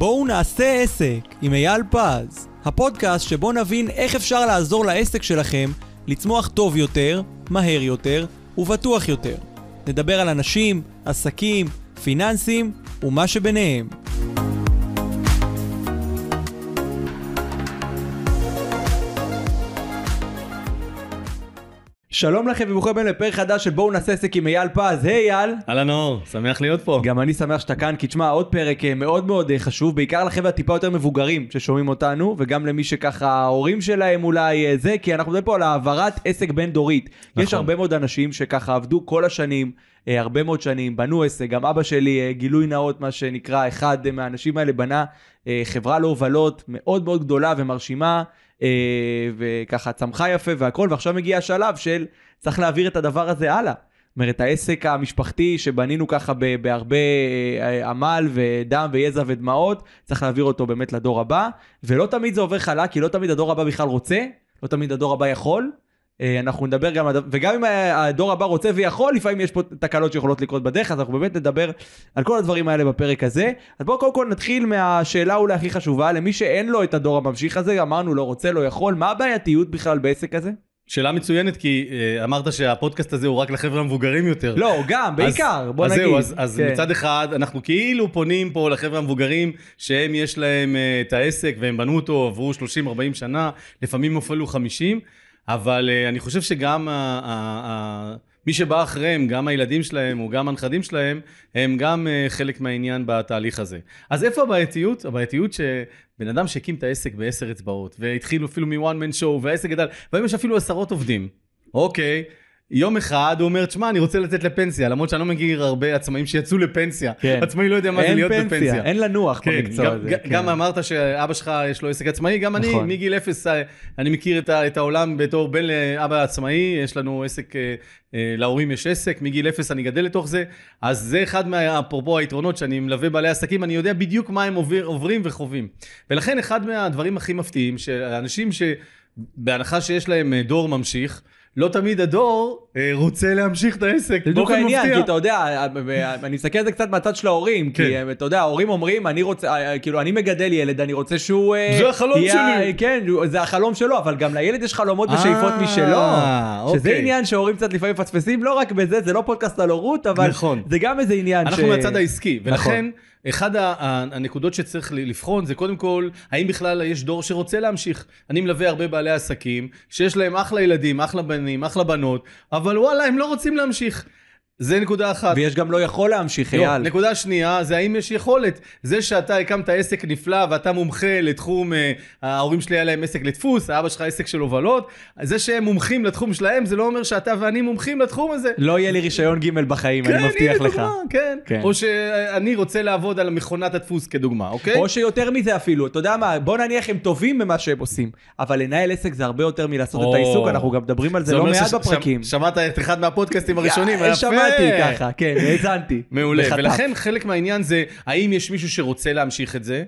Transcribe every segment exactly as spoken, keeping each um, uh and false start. בואו נעשה עסק עם אייל פז, הפודקאסט שבו נבין איך אפשר לעזור לעסק שלכם לצמוח טוב יותר, מהר יותר ובטוח יותר. נדבר על אנשים, עסקים, פיננסים ומה שביניהם. שלום לכם וברוכים הבאים לפרק חדש של בואו נעשה עסק עם אייל פז. היי אייל. אהלן אור, שמח להיות פה. גם אני שמח שאתה כאן, כי תשמע, עוד פרק מאוד מאוד חשוב, בעיקר לחבר'ה טיפה יותר מבוגרים ששומעים אותנו, וגם למי שככה ההורים שלהם אולי זה, כי אנחנו מדברים פה על העברת עסק בין דורית. נכון. יש הרבה מאוד אנשים שככה עבדו כל השנים, הרבה מאוד שנים, בנו עסק. גם אבא שלי, גילוי נאות מה שנקרא, אחד מהאנשים האלה בנה חברה להובלות מאוד מאוד גדולה ומרשימה, וככה צמחה יפה והכל, ועכשיו מגיע השלב של צריך להעביר את הדבר הזה הלאה. זאת אומרת, העסק המשפחתי שבנינו ככה בהרבה עמל ודם ויזע ודמעות, צריך להעביר אותו באמת לדור הבא, ולא תמיד זה עובר חלק, כי לא תמיד הדור הבא בכלל רוצה, לא תמיד הדור הבא יכול. אנחנו נדבר גם, וגם אם הדור הבא רוצה ויכול, לפעמים יש פה תקלות שיכולות לקרות בדרך, אז אנחנו באמת נדבר על כל הדברים האלה בפרק הזה. אז בואו קודם כל נתחיל מהשאלה אולי הכי חשובה, למי שאין לו את הדור הממשיך הזה, אמרנו לא רוצה, לא יכול, מה הבעייתיות בכלל בעסק הזה? שאלה מצוינת, כי אמרת שהפודקאסט הזה הוא רק לחבר'ה המבוגרים יותר. לא, גם, בעיקר, בוא נגיד. אז מצד אחד, אנחנו כאילו פונים פה לחבר'ה המבוגרים, שהם יש להם את העסק, והם בנו אותו, עברו שלושים ארבעים שנה, לפעמים אפילו חמישים. אבל uh, אני חושב שגם ה- ה- ה- מי שבא אחריהם, גם הילדים שלהם וגם הנכדים שלהם, הם גם uh, חלק מהעניין בתהליך הזה. אז איפה הבעייתיות? הבעייתיות שבן אדם שהקים את העסק בעשר אצבעות, והתחיל אפילו מ-one man show, והעסק גדל, והיום יש אפילו עשרות עובדים. אוקיי. Okay. יום אחד הוא אומר, תשמע, אני רוצה לצאת לפנסיה, למרות שאני לא מכיר הרבה עצמאים שיצאו לפנסיה. עצמאי לא יודע מה זה להיות בפנסיה. אין לנוח במקצוע הזה. גם אמרת שאבא שלך יש לו עסק עצמאי, גם אני, מגיל אפס, אני מכיר את העולם בתור בן לאבא עצמאי, יש לנו עסק, להורים יש עסק, מגיל אפס אני גדל לתוך זה, אז זה אחד מהפרופו היתרונות שאני מלווה בעלי עסקים, אני יודע בדיוק מה הם עוברים וחווים. ולכן אחד מהדברים הכי מפתיעים, שאנשים שבהנחה שיש להם דור ממשיך, לא תמיד הדור רוצה להמשיך את העסק. זה דווקא העניין, כי אתה יודע, אני מסתכל על זה קצת מהצד של ההורים, כי אתה יודע, ההורים אומרים, אני רוצה, כאילו, אני מגדל ילד, אני רוצה שהוא... זה החלום שלי. כן, זה החלום שלו, אבל גם לילד יש חלומות ושאיפות משלו. שזה עניין שההורים קצת לפעמים פספסים, לא רק בזה, זה לא פודקאסט על הורות, אבל זה גם איזה עניין. אנחנו מהצד העסקי, ולכן... אחד הנקודות שצריך לבחון זה קודם כל, האם בכלל יש דור שרוצה להמשיך. אני מלווה הרבה בעלי עסקים, שיש להם אחלה ילדים, אחלה בנים, אחלה בנות, אבל וואלה, הם לא רוצים להמשיך. זה נקודה אחת. ויש גם לא יכול להמשיך, אייל. לא, נקודה שנייה, זה האם יש יכולת. זה שאתה הקמת עסק נפלא, ואתה מומחה לתחום, אה, ההורים שלי היה להם עסק לדפוס, האבא שלך עסק של הובלות, זה שהם מומחים לתחום שלהם, זה לא אומר שאתה ואני מומחים לתחום הזה. לא יהיה לי רישיון ג' בחיים, כן, אני מבטיח לך. לדוגמה, כן, כן. או שאני רוצה לעבוד על מכונת הדפוס כדוגמה, אוקיי? או שיותר מזה אפילו, אתה יודע מה, בוא נניח הם טובים ממה שהם עושים, אבל לנהל עסק זה הרבה יותר מלעשות או... את העיסוק, אנחנו גם מדברים על זה, זה לא מעט ש... בפרקים. ש... שמעת את אחד מהפודקאסטים הראשונים, היה ככה, כן, הצנתי. מעולה, ולכן חלק מהעניין זה, האם יש מישהו שרוצה להמשיך את זה?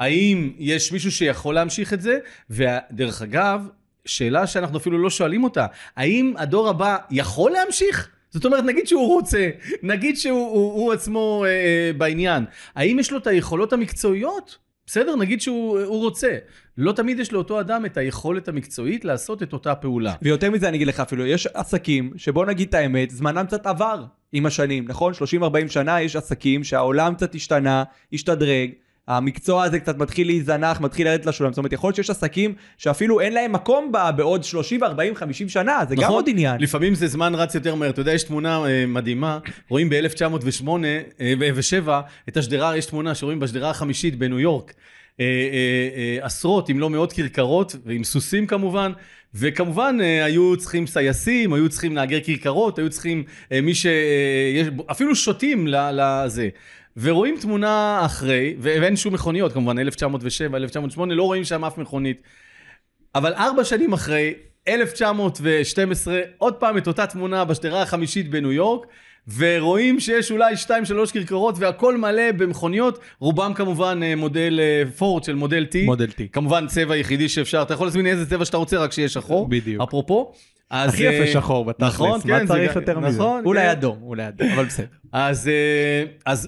האם יש מישהו שיכול להמשיך את זה? ודרך אגב, שאלה שאנחנו אפילו לא שואלים אותה, האם הדור הבא יכול להמשיך? זאת אומרת, נגיד שהוא רוצה, נגיד שהוא הוא, הוא עצמו אה, בעניין. האם יש לו את היכולות המקצועיות? בסדר, נגיד שהוא רוצה. לא תמיד יש לאותו אדם את היכולת המקצועית לעשות את אותה פעולה. ויותר מזה אני אגיד לך אפילו, יש עסקים שבוא נגיד את האמת, זמנם קצת עבר עם השנים, נכון? שלושים ארבעים שנה יש עסקים שהעולם קצת השתנה, השתדרג, המקצוע הזה קצת מתחיל להיזנח, מתחיל לרדת לשולם. זאת אומרת, יכול להיות שיש עסקים שאפילו אין להם מקום בה בעוד שלושים, ארבעים, חמישים שנה. זה גם עוד עניין. לפעמים זה זמן רץ יותר מהר. אתה יודע, יש תמונה מדהימה. רואים ב-אלף תשע מאות ושמונה, ב-אלף תשע מאות ושבע, את השדרה, יש תמונה שרואים בשדרה החמישית בניו יורק. עשרות, אם לא מאות קרקרות, ועם סוסים כמובן. וכמובן היו צריכים סייסים, היו צריכים נהגי קרקרות, היו צריכים מי ש... אפילו שוטים לזה. ורואים תמונה אחרי, ואין שום מכוניות, כמובן, אלף תשע מאות ושבע, אלף תשע מאות ושמונה, לא רואים שם אף מכונית. אבל ארבע שנים אחרי, אלף תשע מאות ושתים עשרה, עוד פעם את אותה תמונה בשדרה החמישית בניו יורק, ורואים שיש אולי שתיים, שלוש קרקרות, והכל מלא במכוניות, רובם כמובן מודל פורד של מודל T. מודל T. כמובן צבע יחידי שאפשר, אתה יכול להזמין איזה צבע שאתה רוצה, רק שיש אחור. בדיוק. אפרופו. הכי יפה שחור בתכלס, נכון, מה צריך יותר מזה? אולי אדום, אולי אדום, אבל בסדר. אז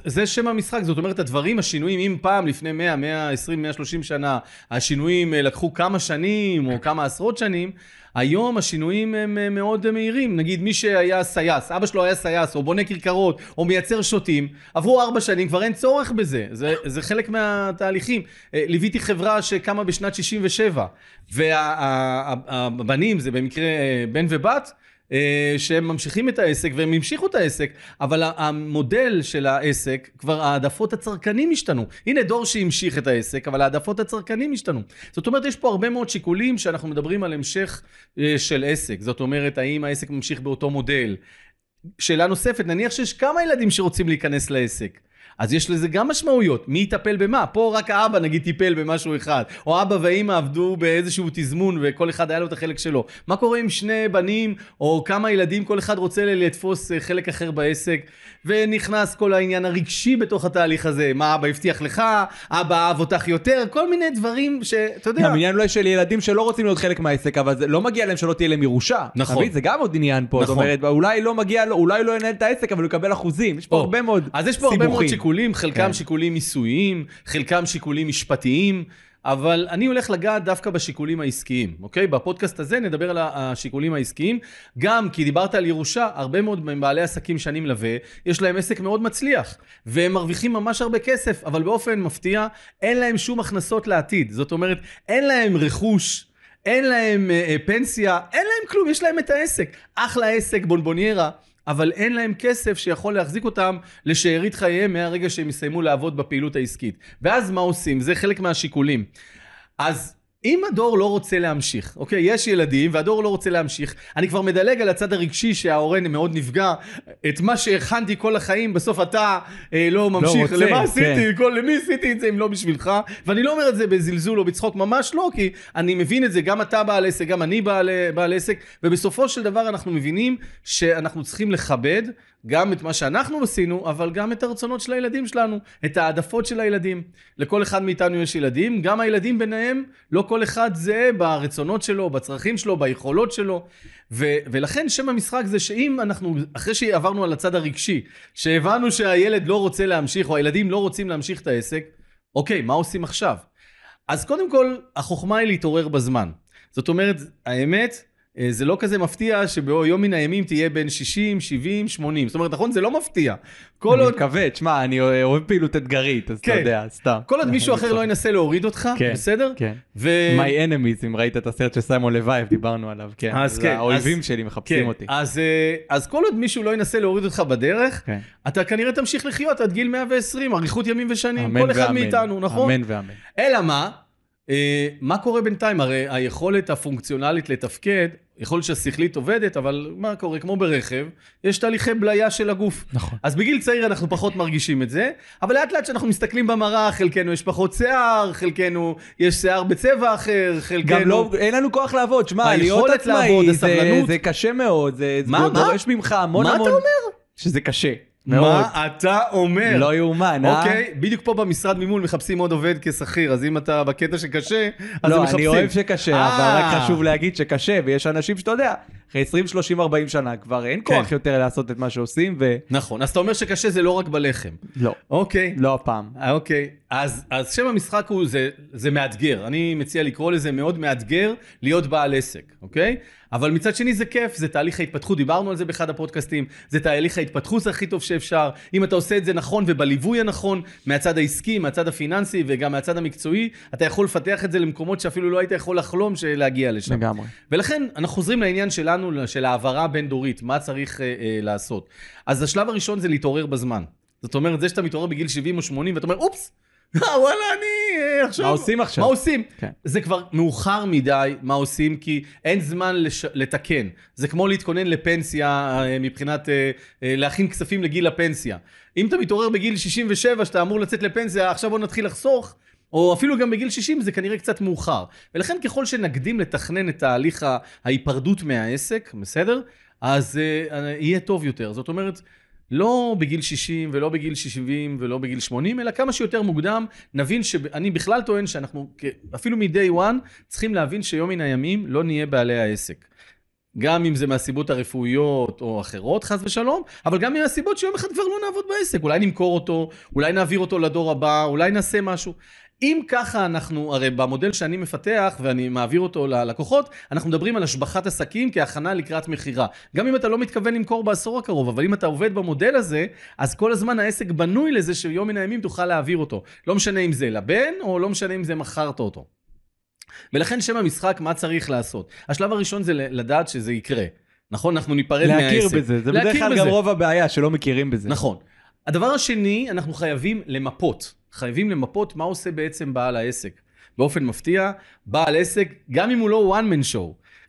זה שם המשחק, זאת אומרת, הדברים, השינויים, אם פעם לפני מאה, מאה ועשרים, מאה ושלושים שנה, השינויים לקחו כמה שנים או כמה עשרות שנים, היום השינויים הם מאוד מהירים. נגיד מי שהיה סייס, אבא שלו היה סייס, או בונה קרקרות, או מייצר שוטים, עברו ארבע שנים, כבר אין צורך בזה. זה, זה חלק מהתהליכים. ליוויתי חברה שקמה בשנת שישים ושבע, והבנים, זה במקרה בן ובת, שהם ממשיכים את העסק, והם המשיכו את העסק, אבל המודל של העסק, כבר העדפות הצרכנים השתנו. הנה דור שהמשיך את העסק, אבל העדפות הצרכנים השתנו. זאת אומרת, יש פה הרבה מאוד שיקולים שאנחנו מדברים על המשך של עסק. זאת אומרת, האם העסק ממשיך באותו מודל? שאלה נוספת, נניח שיש כמה ילדים שרוצים להיכנס לעסק. אז יש לזה גם משמעויות, מי יטפל במה? פה רק האבא נגיד טיפל במשהו אחד, או אבא ואמא עבדו באיזשהו תזמון וכל אחד היה לו את החלק שלו. מה קורה עם שני בנים או כמה ילדים, כל אחד רוצה לתפוס חלק אחר בעסק, ונכנס כל העניין הרגשי בתוך התהליך הזה, מה אבא הבטיח לך, אבא אהב אותך יותר, כל מיני דברים שאתה יודע. העניין אולי של ילדים שלא רוצים להיות חלק מהעסק, אבל זה לא מגיע להם שלא תהיה להם ירושה. נכון. זה גם עוד עניין פה, זאת אומרת, אולי לא מגיע, אולי לא ינהל את העסק, אבל הוא יקבל אחוזים. יש פה הרבה מאוד סיבוכים. חלקם כן. שיקולים מיסויים, חלקם שיקולים משפטיים, אבל אני הולך לגעת דווקא בשיקולים העסקיים, אוקיי? בפודקאסט הזה נדבר על השיקולים העסקיים, גם כי דיברת על ירושה, הרבה מאוד מבעלי עסקים שאני מלווה, יש להם עסק מאוד מצליח, והם מרוויחים ממש הרבה כסף, אבל באופן מפתיע, אין להם שום הכנסות לעתיד, זאת אומרת, אין להם רכוש, אין להם אה, פנסיה, אין להם כלום, יש להם את העסק, אחלה עסק, בונבוניירה, אבל אין להם כסף שיכול להחזיק אותם לשארית חייהם מהרגע שהם יסיימו לעבוד בפעילות העסקית. ואז מה עושים? זה חלק מהשיקולים. אז אם הדור לא רוצה להמשיך, אוקיי, יש ילדים והדור לא רוצה להמשיך, אני כבר מדלג על הצד הרגשי שההורה מאוד נפגע, את מה שהכנתי כל החיים, בסוף אתה אה, לא ממשיך, לא רוצה, למה עשיתי, כן. כל, למי עשיתי את זה אם לא בשבילך, ואני לא אומר את זה בזלזול או בצחוק, ממש לא, כי אני מבין את זה, גם אתה בעל עסק, גם אני בעל, בעל עסק, ובסופו של דבר אנחנו מבינים שאנחנו צריכים לכבד, גם את מה שאנחנו עשינו, אבל גם את הרצונות של הילדים שלנו, את העדפות של הילדים. לכל אחד מאיתנו יש ילדים, גם הילדים ביניהם, לא כל אחד זה ברצונות שלו, בצרכים שלו, ביכולות שלו, ו- ולכן שם המשחק זה שאם אנחנו, אחרי שעברנו על הצד הרגשי, שהבנו שהילד לא רוצה להמשיך, או הילדים לא רוצים להמשיך את העסק, אוקיי, מה עושים עכשיו? אז קודם כל, החוכמה היא להתעורר בזמן. זאת אומרת, האמת, זה לא כזה מפתיע שביום מן הימים תהיה בין שישים, שבעים, שמונים. זאת אומרת, נכון? זה לא מפתיע. אני מקווה, תשמע, אני אוהב פעילות אתגרית, אז אתה יודע, סתם. כל עוד מישהו אחר לא ינסה להוריד אותך, בסדר? כן, כן. My enemies, אם ראית את הסרט של סיימון לוייב, דיברנו עליו, כן. אז כן. האויבים שלי מחפשים אותי. אז כל עוד מישהו לא ינסה להוריד אותך בדרך, אתה כנראה תמשיך לחיות עד גיל מאה ועשרים, אריכות ימים ושנים, כל אחד מאיתנו, נכון? אמן ואמן. אלא מה? מה קורה בינתיים? הרי היכולת הפונקציונלית לתפקד, יכולת שהשכלית עובדת, אבל מה קורה? כמו ברכב, יש תהליכי בליה של הגוף. נכון. אז בגיל צעיר אנחנו פחות מרגישים את זה, אבל לאט לאט שאנחנו מסתכלים במראה, חלקנו יש פחות שיער, חלקנו יש שיער בצבע אחר, חלקנו... גם לא, אין לנו כוח לעבוד, שמה, להיות עצמאי, זה, זה קשה מאוד, זה, מה, זה מה? דורש ממך המון מה המון... מה אתה אומר? שזה קשה. מה אתה אומר? לא יאומן, אה? אוקיי, בדיוק פה במשרד ממול מחפשים עוד עובד כשכיר, אז אם אתה בקטע שקשה, אז הם מחפשים. לא, אני אוהב שקשה, אבל רק חשוב להגיד שקשה, ויש אנשים שאתה יודע, אחרי עשרים, שלושים, ארבעים שנה כבר אין כוח יותר לעשות את מה שעושים, ו... נכון, אז אתה אומר שקשה זה לא רק בלחם. לא. אוקיי. לא הפעם. אוקיי. אז שם המשחק הוא, זה מאתגר, אני מציע לקרוא לזה מאוד מאתגר, להיות בעל עסק, אוקיי? אבל מצד שני זה כיף, זה תהליך ההתפתחות, דיברנו על זה באחד הפודקאסטים, זה תהליך ההתפתחות הכי טוב שאפשר, אם אתה עושה את זה נכון ובליווי הנכון, מהצד העסקי, מהצד הפיננסי וגם מהצד המקצועי, אתה יכול לפתח את זה למקומות שאפילו לא היית יכול לחלום להגיע לשם. לגמרי. ולכן אנחנו חוזרים לעניין שלנו, של העברה הבין-דורית, מה צריך אה, אה, לעשות. אז השלב הראשון זה להתעורר בזמן. זאת אומרת, זה שאתה מתעורר בגיל שבעים או שמונים, ואתה אומר, "אופס!" וואלה, אני עכשיו... מה עושים עכשיו? מה עושים? זה כבר מאוחר מדי, מה עושים? כי אין זמן לתקן. זה כמו להתכונן לפנסיה, מבחינת להכין כספים לגיל הפנסיה. אם אתה מתעורר בגיל שישים ושבע, שאתה אמור לצאת לפנסיה, עכשיו בוא נתחיל לחסוך, או אפילו גם בגיל שישים, זה כנראה קצת מאוחר. ולכן ככל שנקדים לתכנן את תהליך ההיפרדות מהעסק, בסדר? אז יהיה טוב יותר. זאת אומרת... לא בגיל שישים ולא בגיל שבעים ולא בגיל שמונים, אלא כמה שיותר מוקדם נבין שאני בכלל טוען שאנחנו אפילו מ-day one צריכים להבין שיום מן הימים לא נהיה בעלי העסק. גם אם זה מהסיבות הרפואיות או אחרות, חס ושלום, אבל גם מהסיבות שיום אחד כבר לא נעבוד בעסק, אולי נמכור אותו, אולי נעביר אותו לדור הבא, אולי נעשה משהו. אם ככה אנחנו, הרי במודל שאני מפתח ואני מעביר אותו ללקוחות, אנחנו מדברים על השבחת עסקים כהכנה לקראת מחירה. גם אם אתה לא מתכוון למכור בעשור הקרוב, אבל אם אתה עובד במודל הזה, אז כל הזמן העסק בנוי לזה שיום מן הימים תוכל להעביר אותו. לא משנה אם זה לבן, או לא משנה אם זה מכרת אותו. ולכן שם המשחק, מה צריך לעשות? השלב הראשון זה לדעת שזה יקרה. נכון, אנחנו ניפרד מהעסק. להכיר בזה, זה בדרך כלל גם רוב הבעיה שלא מכירים בזה. נכון. הדבר השני, אנחנו חייבים למפות. חייבים למפות מה עושה בעצם בעל העסק. באופן מפתיע, בעל עסק, גם אם הוא לא one man show,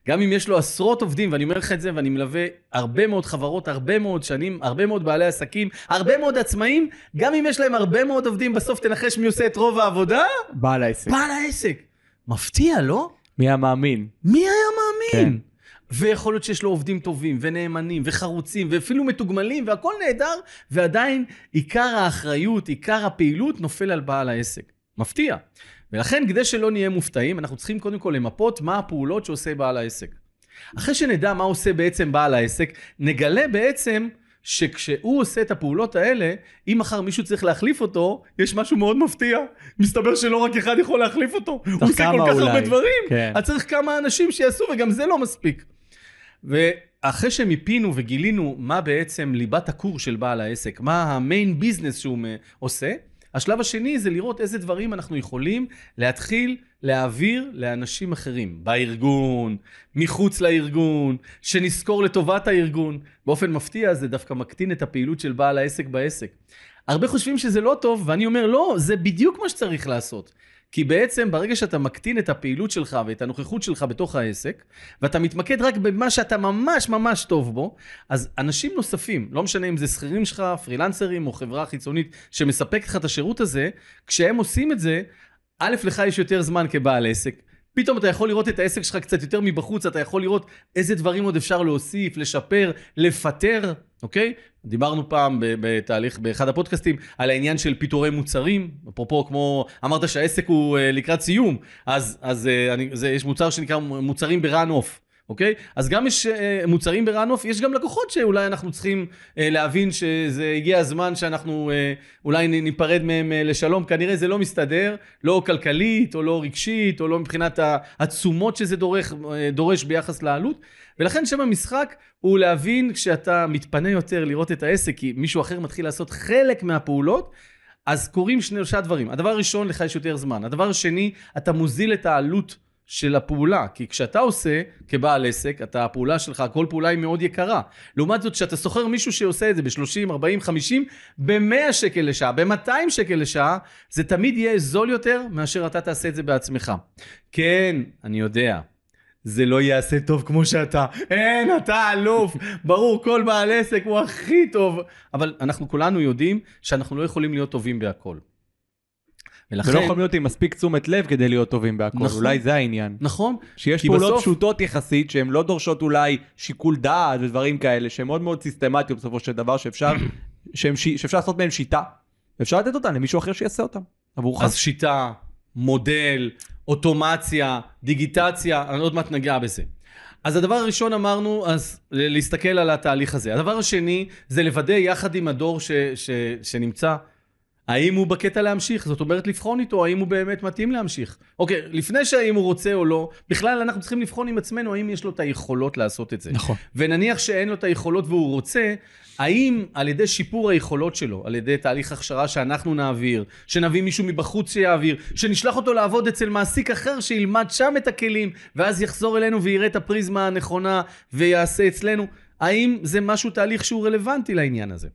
גם אם יש לו עשרות עובדים, ואני אומר לך את זה, ואני מלווה הרבה מאוד חברות, הרבה מאוד שנים, הרבה מאוד בעלי עסקים, הרבה מאוד עצמאים, גם אם יש להם הרבה מאוד עובדים, בסוף תנחש מי עושה את רוב העבודה? בעל העסק. בעל העסק. מפתיע, לא? מי המאמין? מי היה מאמין? כן. ויכול להיות שיש לו עובדים טובים ונאמנים וחרוצים ואפילו מתוגמלים והכל נהדר, ועדיין עיקר האחריות, עיקר הפעילות נופל על בעל העסק. מפתיע. ולכן כדי שלא נהיה מופתעים, אנחנו צריכים קודם כל למפות מה הפעולות שעושה בעל העסק. אחרי שנדע מה עושה בעצם בעל העסק, נגלה בעצם שכשהוא עושה את הפעולות האלה, אם מחר מישהו צריך להחליף אותו, יש משהו מאוד מפתיע. מסתבר שלא רק אחד יכול להחליף אותו. הוא עושה כל כך אולי. הרבה דברים. כן. אז צריך כמה אנשים שיעשו, וגם זה לא מספיק. ואחרי שמיפינו וגילינו מה בעצם ליבת הקור של בעל העסק, מה המיין ביזנס שהוא עושה, השלב השני זה לראות איזה דברים אנחנו יכולים להתחיל להעביר לאנשים אחרים, בארגון, מחוץ לארגון, שנזכור לטובת הארגון. באופן מפתיע זה דווקא מקטין את הפעילות של בעל העסק בעסק. הרבה חושבים שזה לא טוב, ואני אומר לא, זה בדיוק מה שצריך לעשות. כי בעצם ברגע שאתה מקטין את הפעילות שלך ואת הנוכחות שלך בתוך העסק, ואתה מתמקד רק במה שאתה ממש ממש טוב בו, אז אנשים נוספים, לא משנה אם זה שכירים שלך, פרילנסרים או חברה חיצונית שמספקת לך את השירות הזה, כשהם עושים את זה, א' לך יש יותר זמן כבעל עסק, פתאום אתה יכול לראות את העסק שלך קצת יותר מבחוץ, אתה יכול לראות איזה דברים עוד אפשר להוסיף, לשפר, לפטר, אוקיי? דיברנו פעם בתהליך, באחד הפודקאסטים, על העניין של פיטורי מוצרים, אפרופו כמו, אמרת שהעסק הוא לקראת סיום, אז, אז אני, זה, יש מוצר שנקרא מוצרים ברענוף, אוקיי? אז גם יש מוצרים ברענוף, יש גם לקוחות שאולי אנחנו צריכים להבין שזה הגיע הזמן שאנחנו אולי ניפרד מהם לשלום, כנראה זה לא מסתדר, לא כלכלית או לא רגשית, או לא מבחינת העצומות שזה דורך, דורש ביחס לעלות, ולכן שם המשחק הוא להבין כשאתה מתפנה יותר לראות את העסק, כי מישהו אחר מתחיל לעשות חלק מהפעולות, אז קורים שלושה דברים. הדבר הראשון, לך יש יותר זמן. הדבר השני, אתה מוזיל את העלות של הפעולה, כי כשאתה עושה כבעל עסק, אתה, הפעולה שלך, כל פעולה היא מאוד יקרה. לעומת זאת, כשאתה סוחר מישהו שעושה את זה ב-שלושים, ארבעים, חמישים, ב-מאה שקל לשעה, ב-מאתיים שקל לשעה, זה תמיד יהיה זול יותר מאשר אתה תעשה את זה בעצמך. כן, אני יודע. זה לא יעשה טוב כמו שאתה. אין, אתה אלוף. ברור, כל בעל עסק הוא הכי טוב. אבל אנחנו כולנו יודעים שאנחנו לא יכולים להיות טובים בהכל. ולכן... ולא יכולים להיות עם מספיק תשומת לב כדי להיות טובים בהכל. נכון. אולי זה העניין. נכון. שיש פעולות בסוף... פשוטות יחסית, שהן לא דורשות אולי שיקול דעת ודברים כאלה, שהן מאוד מאוד סיסטמטיות בסופו של דבר, שאפשר, שהם, שאפשר לעשות מהם שיטה. אפשר לתת אותן למישהו אחר שיעשה אותן. עבורך. אז שיטה, מודל... אוטומציה, דיגיטציה, אני עוד מעט נגע בזה. אז הדבר הראשון אמרנו, אז להסתכל על התהליך הזה. הדבר השני, זה לוודא יחד עם הדור ש, ש, שנמצא, האם הוא בקטע להמשיך, זאת אומרת לבחון איתו, האם הוא באמת מתאים להמשיך. אוקיי, לפני שהאם הוא רוצה או לא, בכלל אנחנו צריכים לבחון עם עצמנו, האם יש לו את היכולות לעשות את זה. נכון. ונניח שאין לו את היכולות והוא רוצה, האם על ידי שיפור היכולות שלו, על ידי תהליך הכשרה שאנחנו נעביר, שנביא מישהו מבחוץ שיעביר, שנשלח אותו לעבוד אצל מעסיק אחר שילמד שם את הכלים, ואז יחזור אלינו ויראה את הפריזמה הנכונה ויעשה אצלנו, האם זה משהו, תהליך שהוא רלוונטי לעניין הזה?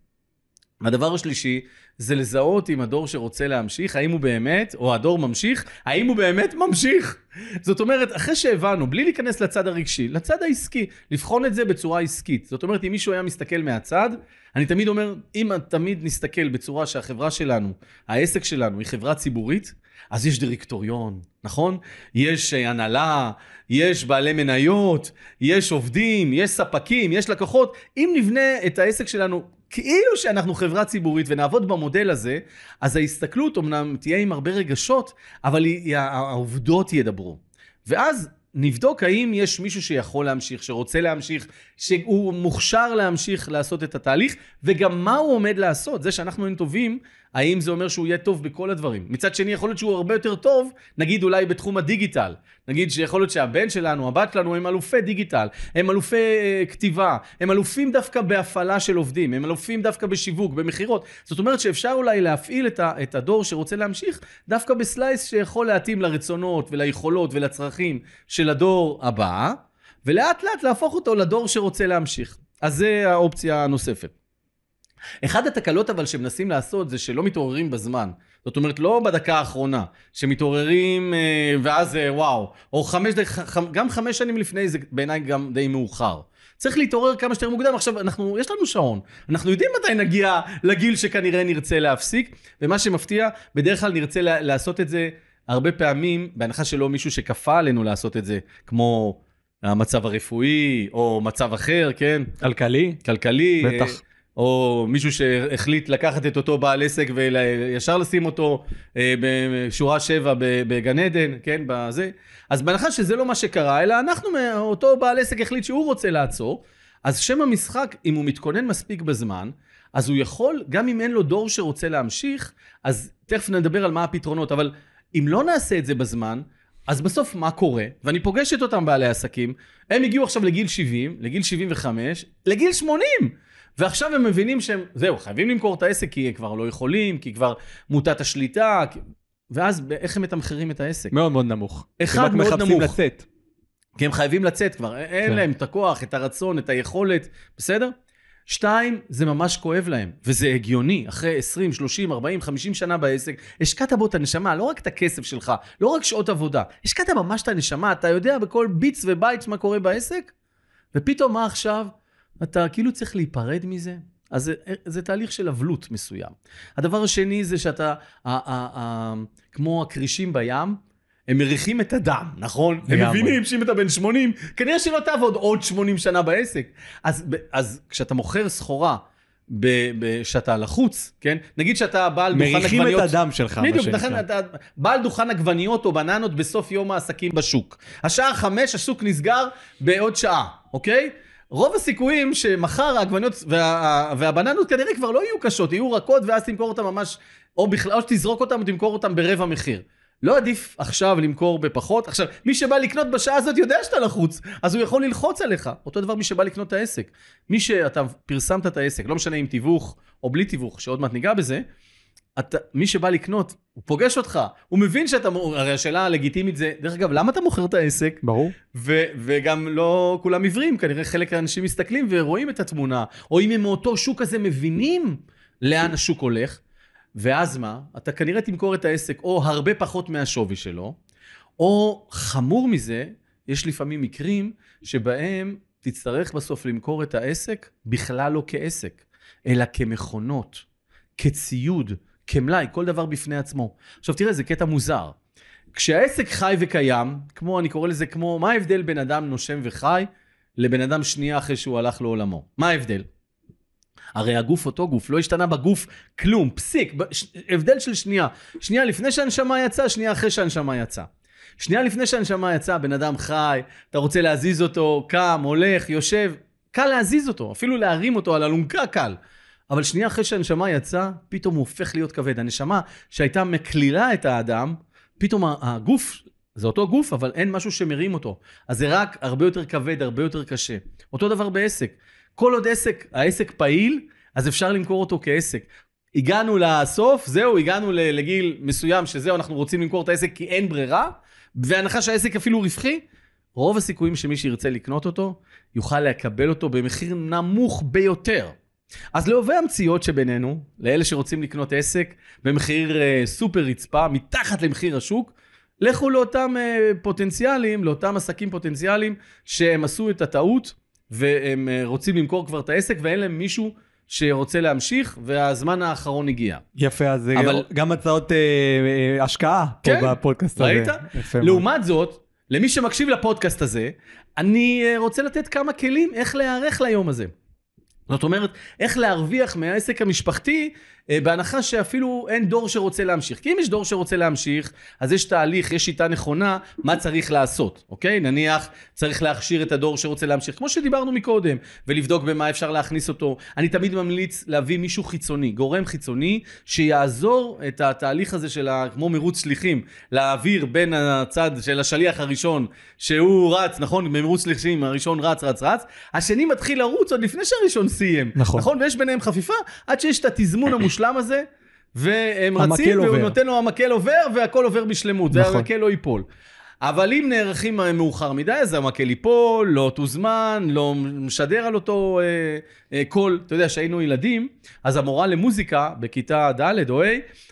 הדבר השלישי זה לזהות אם הדור שרוצה להמשיך, האם הוא באמת, או הדור ממשיך, האם הוא באמת ממשיך. זאת אומרת, אחרי שהבנו, בלי להיכנס לצד הרגשי, לצד העסקי, לבחון את זה בצורה עסקית. זאת אומרת, אם מישהו היה מסתכל מהצד, אני תמיד אומר, אם תמיד נסתכל בצורה שהחברה שלנו, העסק שלנו היא חברה ציבורית, אז יש דירקטוריון, נכון? יש הנהלה, יש בעלי מניות, יש עובדים, יש ספקים, יש לקוחות. אם נבנה את העסק שלנו כאילו שאנחנו חברה ציבורית ונעבוד במודל הזה, אז ההסתכלות אמנם תהיה עם הרבה רגשות, אבל העובדות ידברו. ואז נבדוק האם יש מישהו שיכול להמשיך, שרוצה להמשיך, שהוא מוכשר להמשיך לעשות את התהליך, וגם מה הוא עומד לעשות. זה שאנחנו אין טובים, האם זה אומר שהוא יהיה טוב בכל הדברים. מצד שני, יכול להיות שהוא הרבה יותר טוב, נגיד אולי בתחום הדיגיטל. נגיד שיכול להיות שהבן שלנו, הבת שלנו, הם אלופי דיגיטל, הם אלופי כתיבה, הם אלופים דווקא בהפעלה של עובדים, הם אלופים דווקא בשיווק, במחירות. זאת אומרת שאפשר אולי להפעיל את הדור שרוצה להמשיך, דווקא בסלייס שיכול להתאים לרצונות וליכולות ולצרכים של הדור הבא, ולאט לאט להפוך אותו לדור שרוצה להמשיך. אז זה האופציה הנוספת. אחד התקלות אבל שמנסים לעשות זה שלא מתעוררים בזמן. זאת אומרת, לא בדקה האחרונה, שמתעוררים ואז וואו, או חמש, גם חמש שנים לפני זה בעיניי גם די מאוחר. צריך להתעורר כמה שתר מוקדם. עכשיו, אנחנו, יש לנו שעון. אנחנו יודעים מתי נגיע לגיל שכנראה נרצה להפסיק, ומה שמפתיע, בדרך כלל נרצה לעשות את זה הרבה פעמים, בהנחה שלא מישהו שכפה עלינו לעשות את זה, כמו המצב הרפואי, או מצב אחר, כן? כלכלי. כלכלי. בטח. או מישהו שהחליט לקחת את אותו בעל עסק וישר לשים אותו בשורה שבע בגן עדן, כן, בזה. אז בהנחה שזה לא מה שקרה, אלא אנחנו, אותו בעל עסק החליט שהוא רוצה לעצור, אז שם המשחק, אם הוא מתכונן מספיק בזמן, אז הוא יכול, גם אם אין לו דור שרוצה להמשיך, אז תכף נדבר על מה הפתרונות, אבל אם לא נעשה את זה בזמן, אז בסוף מה קורה? ואני פוגש את אותם בעלי עסקים, הם הגיעו עכשיו לגיל שבעים, לגיל שבעים וחמש, לגיל שמונים! ועכשיו הם מבינים שהם, זהו, חייבים למכור את העסק, כי כבר לא יכולים, כי כבר מוטת השליטה, ואז איך הם מתמחרים את העסק? מאוד מאוד נמוך. אחד מאוד נמוך. לצאת. כי הם חייבים לצאת כבר, אין כן. להם את הכוח, את הרצון, את היכולת, בסדר? שתיים, זה ממש כואב להם, וזה הגיוני, אחרי עשרים, שלושים, ארבעים, חמישים שנה בעסק, השקעת בו את הנשמה, לא רק את הכסף שלך, לא רק שעות עבודה, השקעת ממש את הנשמה, אתה יודע בכל ביץ ובית מה קורה בעסק, ופתאום מה עכשיו? אתה כאילו צריך להיפרד מזה, אז זה, זה תהליך של אבלות מסוים. הדבר השני זה שאתה, ה, ה, ה, כמו הקרישים בים, הם מריחים את הדם, נכון? הם יאמר. מבינים שאם אתה בן שמונים, כנראה שלא תעבוד עוד שמונים שנה בעסק. אז, אז כשאתה מוכר סחורה, שאתה לחוץ, כן? נגיד שאתה בעל דוכן עגבניות. מריחים את הדם שלך. בדיוק, אתה בעל דוכן עגבניות או בננות בסוף יום העסקים בשוק. השעה חמש, השוק נסגר בעוד שעה, אוקיי? רוב הסיכויים שמחר העגבניות וה, והבננות כנראה כבר לא יהיו קשות, יהיו רכות ואז תמכור אותם ממש, או בכלל, או שתזרוק אותם ותמכור אותם ברבע מחיר. לא עדיף עכשיו למכור בפחות. עכשיו, מי שבא לקנות בשעה הזאת יודע שאתה לחוץ, אז הוא יכול ללחוץ עליך. אותו דבר מי שבא לקנות את העסק. מי שאתה פרסמת את העסק, לא משנה אם תיווך או בלי תיווך, שעוד מעט ניגע בזה, אתה, מי שבא לקנות, הוא פוגש אותך, הוא מבין שאתה, הרי השאלה הלגיטימית זה, דרך אגב, למה אתה מוכר את העסק? ברור. ו, וגם לא כולם עיוורים, כנראה חלק האנשים מסתכלים ורואים את התמונה, או אם הם מאותו שוק הזה מבינים לאן השוק הולך, ואז מה? אתה כנראה תמכור את העסק, או הרבה פחות מהשווי שלו, או חמור מזה, יש לפעמים מקרים שבהם תצטרך בסוף למכור את העסק, בכלל לא כעסק, אלא כמכונות, כציוד, כמלאי, כל דבר בפני עצמו. עכשיו תראה, זה קטע מוזר. כשהעסק חי וקיים, כמו אני קורא לזה, כמו מה ההבדל בין אדם נושם וחי לבן אדם שנייה אחרי שהוא הלך לעולמו? מה ההבדל? הרי הגוף אותו גוף, לא השתנה בגוף כלום, פסיק, הבדל של שנייה. שנייה לפני שהנשמה יצא, שנייה אחרי שהנשמה יצא. שנייה לפני שהנשמה יצא, בן אדם חי, אתה רוצה להזיז אותו, קם, הולך, יושב, קל להזיז אותו, אפילו להרים אותו על אלונקה קל. אבל שנייה אחרי שהנשמה יצא, פתאום הוא הופך להיות כבד. הנשמה שהייתה מקלילה את האדם, פתאום הגוף, זה אותו גוף, אבל אין משהו שמרים אותו. אז זה רק הרבה יותר כבד, הרבה יותר קשה. אותו דבר בעסק. כל עוד עסק, העסק פעיל, אז אפשר למכור אותו כעסק. הגענו לסוף, זהו, הגענו לגיל מסוים שזהו, אנחנו רוצים למכור את העסק כי אין ברירה, והנחה שהעסק אפילו רווחי, רוב הסיכויים שמי שירצה לקנות אותו, יוכל לקבל אותו במחיר נמוך ביותר. אז לאוהבי המציאות שבינינו, לאלה שרוצים לקנות עסק במחיר סופר רצפה, מתחת למחיר השוק, לכו לאותם פוטנציאלים, לאותם עסקים פוטנציאלים שהם עשו את הטעות והם רוצים למכור כבר את העסק ואין להם מישהו שרוצה להמשיך והזמן האחרון הגיע. יפה, אז אבל... גם הצעות אה, השקעה כן? פה בפודקאסט הזה. ראית? לעומת זאת, למי שמקשיב לפודקאסט הזה, אני רוצה לתת כמה כלים איך להיערך ליום הזה. זאת אומרת, איך להרוויח מהעסק המשפחתי בהנחה שאפילו אין דור שרוצה להמשיך. כי אם יש דור שרוצה להמשיך, אז יש תהליך, יש שיטה נכונה, מה צריך לעשות, אוקיי? נניח, צריך להכשיר את הדור שרוצה להמשיך, כמו שדיברנו מקודם, ולבדוק במה אפשר להכניס אותו. אני תמיד ממליץ להביא מישהו חיצוני, גורם חיצוני, שיעזור את התהליך הזה של כמו מירוץ שליחים, להעביר בין הצד של השליח הראשון, שהוא רץ, נכון? מירוץ שליחים, הראשון רץ, רץ, רץ. השני מתחיל לרוץ עוד לפני שהראשון סיים. נכון. נכון? ויש ביניהם חפיפה, עד שיש את התזמון המושלם הזה, והם רצים, והוא נותן לו המקל עובר, והכל עובר בשלמות. זה המקל לא ייפול. אבל אם נערכים מאוחר מדי, אז המקל ייפול, לא תוזמן, לא משדר על אותו אה, אה, קול. אתה יודע, שהיינו ילדים, אז המורה למוזיקה, בכיתה ד' או ה',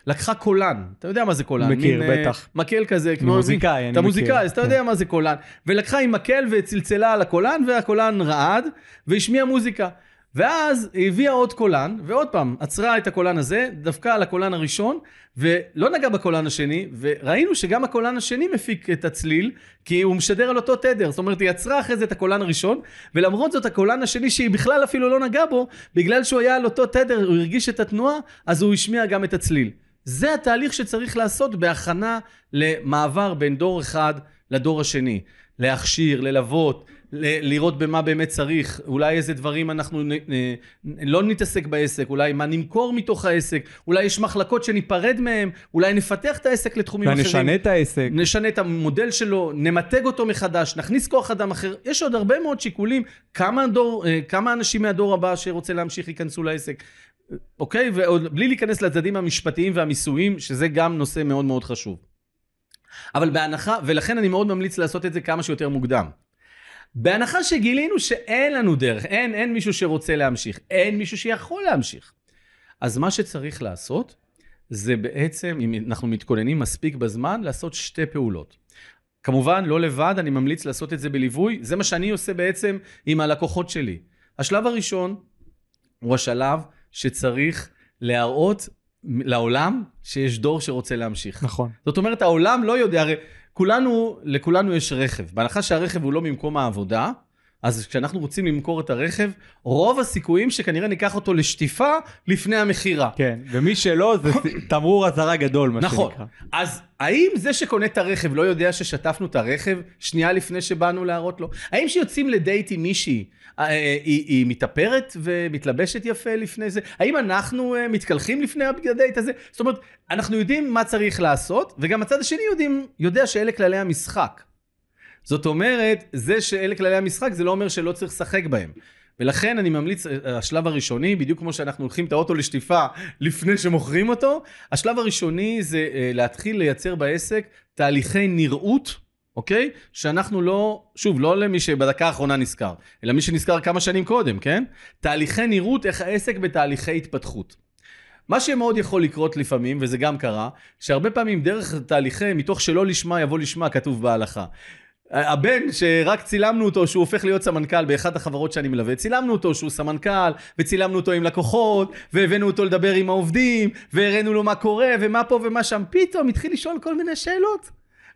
לקחה קולן. אתה יודע מה זה קולן? מכיר, מין, בטח. מקל כזה. כמו מוזיקאי, אני מכיר. אתה מוזיקאי, אז אתה יודע מה זה קולן. ולקחה עם מקל וצלצלה על הקולן, והקולן רעד, והשמיע מוזיקה. ואז היא הביאה עוד קולן, ועוד פעם, עצרה את הקולן הזה, דווקא על הקולן הראשון, ולא נגע בקולן השני, וראינו שגם הקולן השני מפיק את הצליל, כי הוא משדר על אותו תדר, זאת אומרת, היא עצרה אחרי זה את הקולן הראשון, ולמרות זאת הקולן השני, שהיא בכלל אפילו לא נגע בו, בגלל שהוא היה על אותו תדר, הוא הרגיש את התנועה, אז הוא השמיע גם את הצליל. זה התהליך שצריך לעשות בהכנה למעבר בין דור אחד לדור השני, להכשיר, ללוות, לראות במה באמת צריך, אולי איזה דברים אנחנו נ, נ, לא נתעסק בעסק, אולי מה נמכור מתוך העסק, אולי יש מחלקות שניפרד מהם, אולי נפתח את העסק לתחומים אחרים. נשנה את העסק. נשנה את המודל שלו, נמתג אותו מחדש, נכניס כוח אדם אחר. יש עוד הרבה מאוד שיקולים, כמה, דור, כמה אנשים מהדור הבא שרוצה להמשיך ייכנסו לעסק. אוקיי? ובלי להיכנס לצדדים המשפטיים והמיסויים, שזה גם נושא מאוד מאוד חשוב. אבל בהנחה, ולכן אני מאוד ממליץ לעשות את זה כמה שיותר מוקדם. בהנחה שגילינו שאין לנו דרך, אין, אין מישהו שרוצה להמשיך, אין מישהו שיכול להמשיך. אז מה שצריך לעשות, זה בעצם, אם אנחנו מתכוננים מספיק בזמן, לעשות שתי פעולות. כמובן, לא לבד, אני ממליץ לעשות את זה בליווי, זה מה שאני עושה בעצם עם הלקוחות שלי. השלב הראשון, הוא השלב שצריך להראות לעולם שיש דור שרוצה להמשיך. נכון. זאת אומרת, העולם לא יודע, הרי... כולנו, לכולנו יש רכב. בהנחה שהרכב הוא לא ממקום העבודה, אז כשאנחנו רוצים למכור את הרכב, רוב הסיכויים שכנראה ניקח אותו לשטיפה לפני המחירה. כן, ומי שלא, זה תמרור אזהרה גדול, מה שנקרא. נכון, אז האם זה שקונה את הרכב לא יודע ששתפנו את הרכב שנייה לפני שבאנו להראות לו? האם שיוצאים לדייט עם מישהי, היא מתאפרת ומתלבשת יפה לפני זה? האם אנחנו מתקלחים לפני הדייט הזה? זאת אומרת, אנחנו יודעים מה צריך לעשות, וגם הצד השני יודעים, יודע שאלה כללי המשחק. זאת אומרת, זה שאלה כללי המשחק, זה לא אומר שלא צריך לשחק בהם. ולכן אני ממליץ, השלב הראשוני, בדיוק כמו שאנחנו הולכים את האוטו לשטיפה לפני שמוכרים אותו, השלב הראשוני זה להתחיל לייצר בעסק תהליכי נראות, אוקיי? שאנחנו לא, שוב, לא למי שבדקה האחרונה נזכר, אלא מי שנזכר כמה שנים קודם, כן? תהליכי נראות, איך העסק בתהליכי התפתחות. מה שמאוד יכול לקרות לפעמים, וזה גם קרה, שהרבה פעמים דרך תהליכי, מתוך שלא לשמה יבוא לשמה, כתוב בהלכה. הבן שרק צילמנו אותו שהוא הופך להיות סמנכ"ל באחת החברות שאני מלווה, צילמנו אותו שהוא סמנכ"ל, וצילמנו אותו עם לקוחות, והבאנו אותו לדבר עם העובדים, והראינו לו מה קורה, ומה פה ומה שם, פתאום התחיל לשאול כל מיני שאלות.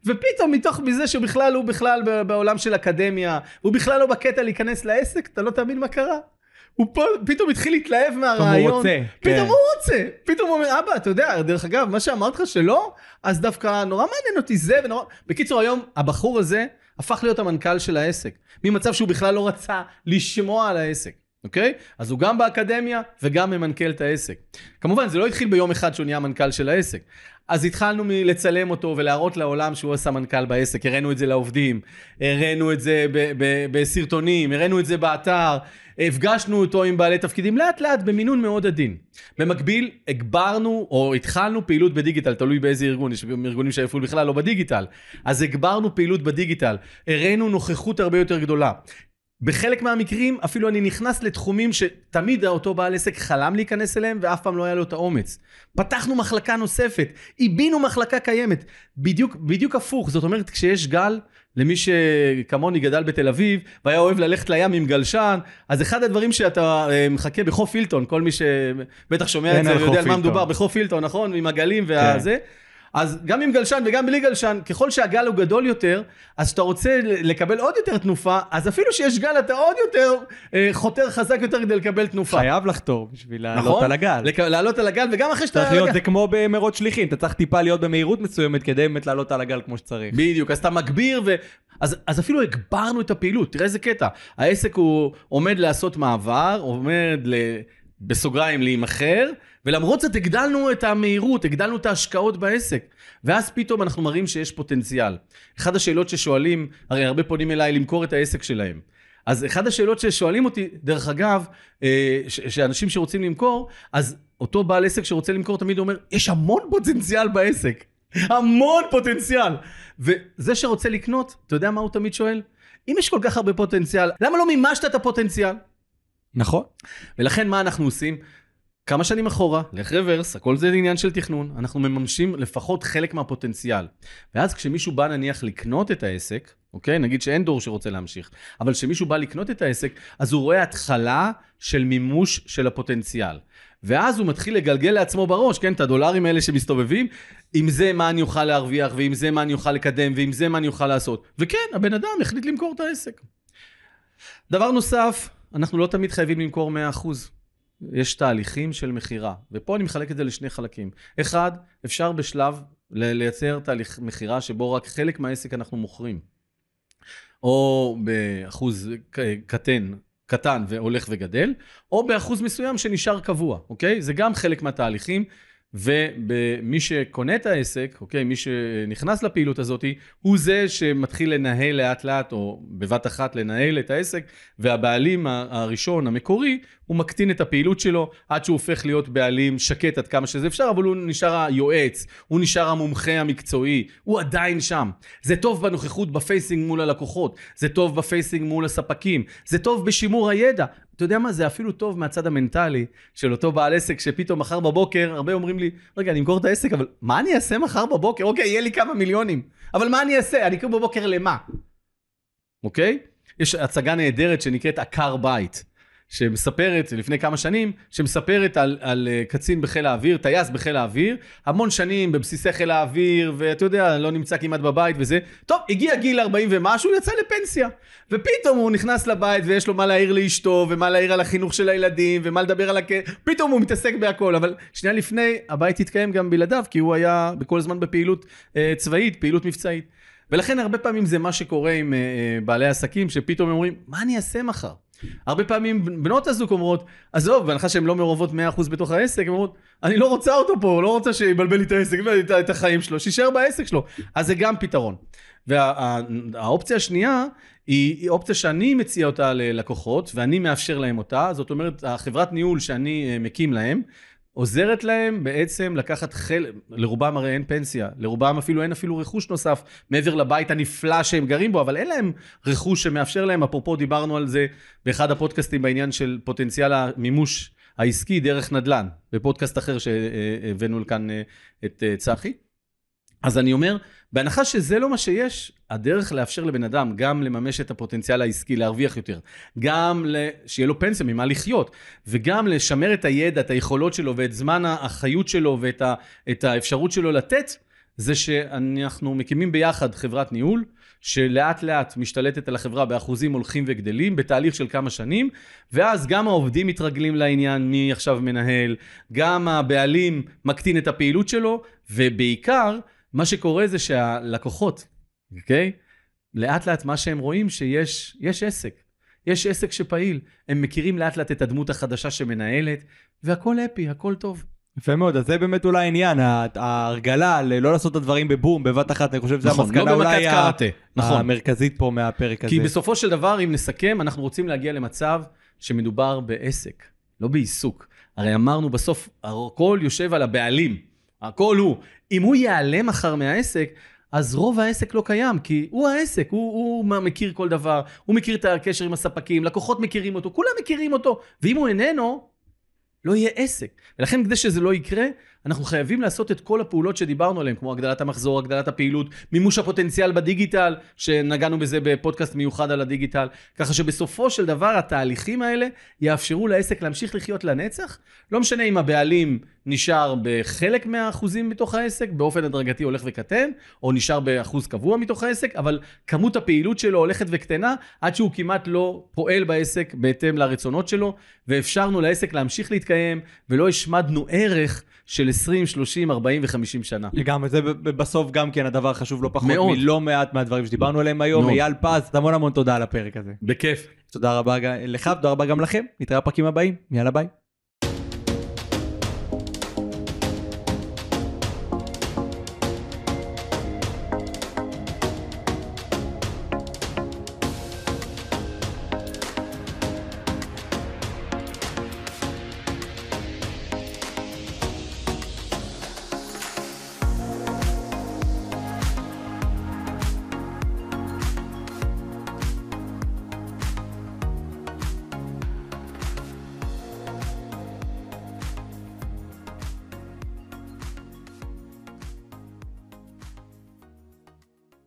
ופתאום מתוך מזה שהוא בכלל, הוא בכלל בעולם של אקדמיה, הוא בכלל לא בקטע להיכנס לעסק, אתה לא תאמין מה קרה. הוא פה, פתאום התחיל להתלהב מהרעיון. הוא רוצה, פתאום כן. הוא רוצה. פתאום הוא אומר, אבא, אתה יודע, דרך אגב, מה שאמרת לך שלא, אז דווקא נורא מעניין אותי זה ונורא... בקיצור, היום הבחור הזה, הפך להיות המנכ"ל של העסק, ממצב שהוא בכלל לא רצה לשמוע על העסק, אוקיי? אז הוא גם באקדמיה וגם ממנכ"ל את העסק. כמובן, זה לא התחיל ביום אחד שהוא נהיה המנכ"ל של העסק. אז התחלנו מלצלם אותו ולהראות לעולם שהוא עשה מנכ"ל בעסק, הראינו את זה לעובדים, הראינו את זה ב- ב- בסרטונים, הראינו את זה באתר, הפגשנו אותו עם בעלי תפקידים, לאט לאט במינון מאוד עדין. במקביל, הגברנו או התחלנו פעילות בדיגיטל, תלוי באיזה ארגון, יש ארגונים שהיפול בכלל לא בדיגיטל, אז הגברנו פעילות בדיגיטל, הראינו נוכחות הרבה יותר גדולה. בחלק מהמקרים אפילו אני נכנס לתחומים שתמיד אותו בעל עסק חלם להיכנס אליהם ואף פעם לא היה לו את האומץ. פתחנו מחלקה נוספת, הבינו מחלקה קיימת, בדיוק, בדיוק הפוך. זאת אומרת, כשיש גל, למי שכמוני גדל בתל אביב והיה אוהב ללכת לים עם גלשן, אז אחד הדברים שאתה מחכה בחוף הילטון, כל מי שבטח שומע את זה ויודע על מה מדובר, בחוף הילטון, נכון? עם הגלים והזה. אז גם עם גלשן וגם בלי גלשן, ככל שהגל הוא גדול יותר, אז שאתה רוצה לקבל עוד יותר תנופה, אז אפילו שיש גל אתה עוד יותר אה, חותר חזק יותר כדי לקבל תנופה. חייב לחתור בשביל לעלות נכון? על הגל. לק... לעלות על הגל, וגם אחרי שאתה... צריך להיות, זה כמו במרות שליחים, אתה צריך טיפה להיות במהירות מסוימת כדי באמת לעלות על הגל כמו שצריך. בדיוק, אז אתה מגביר ו... אז, אז אפילו הגברנו את הפעילות, תראה איזה קטע. העסק הוא עומד לעשות מעבר, עומד ל... בסוגריים להימחר, ולמרות זאת הגדלנו את המהירות, הגדלנו את ההשקעות בעסק, ואז פתאום אנחנו מראים שיש פוטנציאל. אחד השאלות ששואלים, הרי הרבה פונים אליי למכור את העסק שלהם, אז אחד השאלות ששואלים אותי, דרך אגב, שאנשים שרוצים למכור, אז אותו בעל עסק שרוצה למכור תמיד אומר, יש המון פוטנציאל בעסק, המון פוטנציאל, וזה שרוצה לקנות, אתה יודע מה הוא תמיד שואל? אם יש כל כך הרבה פוטנציאל, למה לא מימשת את הפוטנציאל? נכון. ולכן מה אנחנו עושים? כמה שנים אחורה, לך רוורס, הכל זה עניין של תכנון, אנחנו מממשים לפחות חלק מהפוטנציאל. ואז כשמישהו בא נניח לקנות את העסק, אוקיי? נגיד שאין דור שרוצה להמשיך, אבל כשמישהו בא לקנות את העסק, אז הוא רואה התחלה של מימוש של הפוטנציאל. ואז הוא מתחיל לגלגל לעצמו בראש, כן? את הדולרים האלה שמסתובבים, עם זה מה אני אוכל להרוויח, ועם זה מה אני אוכל לקדם, ועם זה מה אני אוכל לעשות. וכן, הבן אדם החליט למכור את העסק. דבר נוסף, אנחנו לא תמיד חייבים למכור מאה אחוז. יש תהליכים של מחירה, ופה אני מחלק את זה לשני חלקים. אחד, אפשר בשלב לייצר תהליך מחירה שבו רק חלק מהעסק אנחנו מוכרים, או באחוז קטן, קטן והולך וגדל, או באחוז מסוים שנשאר קבוע, אוקיי? זה גם חלק מהתהליכים, ומי שקונה את העסק, אוקיי, מי שנכנס לפעילות הזאת, הוא זה שמתחיל לנהל לאט לאט, או בבת אחת לנהל את העסק, והבעלים הראשון, המקורי, הוא מקטין את הפעילות שלו, עד שהוא הופך להיות בעלים שקט עד כמה שזה אפשר, אבל הוא נשאר היועץ, הוא נשאר המומחה המקצועי, הוא עדיין שם. זה טוב בנוכחות בפייסינג מול הלקוחות, זה טוב בפייסינג מול הספקים, זה טוב בשימור הידע. אתה יודע מה, זה אפילו טוב מהצד המנטלי של אותו בעל עסק, שפתאום מחר בבוקר, הרבה אומרים לי, רגע, אני אמכור את העסק, אבל מה אני אעשה מחר בבוקר? אוקיי, יהיה לי כמה מיליונים, אבל מה אני אעשה? אני אקום בבוקר למה? אוקיי? יש הצגה נהדרת שנקראת עקר בית, שמספרת, לפני כמה שנים, שמספרת על, על קצין בחיל האוויר, טייס בחיל האוויר, המון שנים בבסיסי חיל האוויר, ואתה יודע, לא נמצא כמעט בבית וזה. טוב, הגיע גיל ארבעים ומשהו, יצא לפנסיה. ופתאום הוא נכנס לבית ויש לו מה להעיר לאשתו, ומה להעיר על החינוך של הילדים, ומה לדבר על הכ... פתאום הוא מתעסק בהכל, אבל שנייה לפני, הבית התקיים גם בלעדיו, כי הוא היה בכל הזמן בפעילות צבאית, פעילות מבצעית. ולכן הרבה פעמים זה מה שקורה עם בעלי עסקים, שפתאום אומרים, מה אני אעשה מחר? הרבה פעמים בנות הזוג אומרות, עזוב, בהנחה שהן לא מעורבות מאה אחוז בתוך העסק, הן אומרות, אני לא רוצה אותו פה, לא רוצה שיבלבל את העסק, את החיים שלו, שישאר בעסק שלו. אז זה גם פתרון. והאופציה השנייה, היא אופציה שאני מציע אותה ללקוחות, ואני מאפשר להם אותה, זאת אומרת, החברת ניהול שאני מקים להם, עוזרת להם בעצם לקחת חלק, לרובם הרי אין פנסיה, לרובם אפילו אין אפילו רכוש נוסף, מעבר לבית הנפלא שהם גרים בו, אבל אין להם רכוש שמאפשר להם, אפרופו דיברנו על זה באחד הפודקאסטים בעניין של פוטנציאל המימוש העסקי דרך נדל"ן, בפודקאסט אחר שהבאנו לכאן את צחי. אז אני אומר, בהנחה שזה לא מה שיש, הדרך לאפשר לבן אדם גם לממש את הפוטנציאל העסקי, להרוויח יותר, גם שיהיה לו פנסיה ממה לחיות, וגם לשמר את הידע, את היכולות שלו ואת זמן החיות שלו ואת ה, את האפשרות שלו לתת, זה שאנחנו מקימים ביחד חברת ניהול, שלאט לאט משתלטת על החברה באחוזים הולכים וגדלים, בתהליך של כמה שנים, ואז גם העובדים מתרגלים לעניין מי עכשיו מנהל, גם הבעלים מקטין את הפעילות שלו, ובעיקר, מה שקורה זה שהלקוחות, אוקיי? לאט לאט מה שהם רואים שיש, יש עסק. יש עסק שפעיל. הם מכירים לאט לאט את הדמות החדשה שמנהלת, והכל אפי, הכל טוב. יפה מאוד, אז זה באמת אולי העניין, ההרגלה ללא לעשות את הדברים בבום, בבת אחת, אני חושב שזה המסקנה אולי המרכזית פה מהפרק הזה. כי בסופו של דבר, אם נסכם, אנחנו רוצים להגיע למצב שמדובר בעסק, לא בעיסוק. הרי אמרנו בסוף, הכל יושב על הבעלים. הכל הוא. אם הוא ייעלם אחר מהעסק, אז רוב העסק לא קיים, כי הוא העסק, הוא, הוא מכיר כל דבר, הוא מכיר את הקשר עם הספקים, לקוחות מכירים אותו, כולם מכירים אותו, ואם הוא איננו, לא יהיה עסק. ולכן כדי שזה לא יקרה, אנחנו חייבים לעשות את כל הפעולות שדיברנו עליהן, כמו הגדלת המחזור, הגדלת הפעילות, מימוש הפוטנציאל בדיגיטל, שנגענו בזה בפודקאסט מיוחד על הדיגיטל, ככה שבסופו של דבר התהליכים האלה יאפשרו לעסק להמשיך לחיות לנצח, לא משנה אם הבעלים נשאר בחלק מהאחוזים מתוך העסק, באופן הדרגתי הולך וקטן, או נשאר באחוז קבוע מתוך העסק, אבל כמות הפעילות שלו הולכת וקטנה, עד שהוא כמעט לא פועל בעסק בהתאם לרצונות שלו, ואפשרנו לעסק להמשיך להתקיים, ולא השמדנו ערך של עשרים, שלושים, ארבעים וחמישים שנה. לגמרי, זה בסוף גם כן הדבר חשוב לא פחות מאוד. מלא מעט מהדברים שדיברנו עליהם היום. אייל פז, המון המון תודה על הפרק הזה. בכיף. תודה רבה לך, תודה רבה גם לכם. נתראה בפרקים הבאים. יאללה ביי.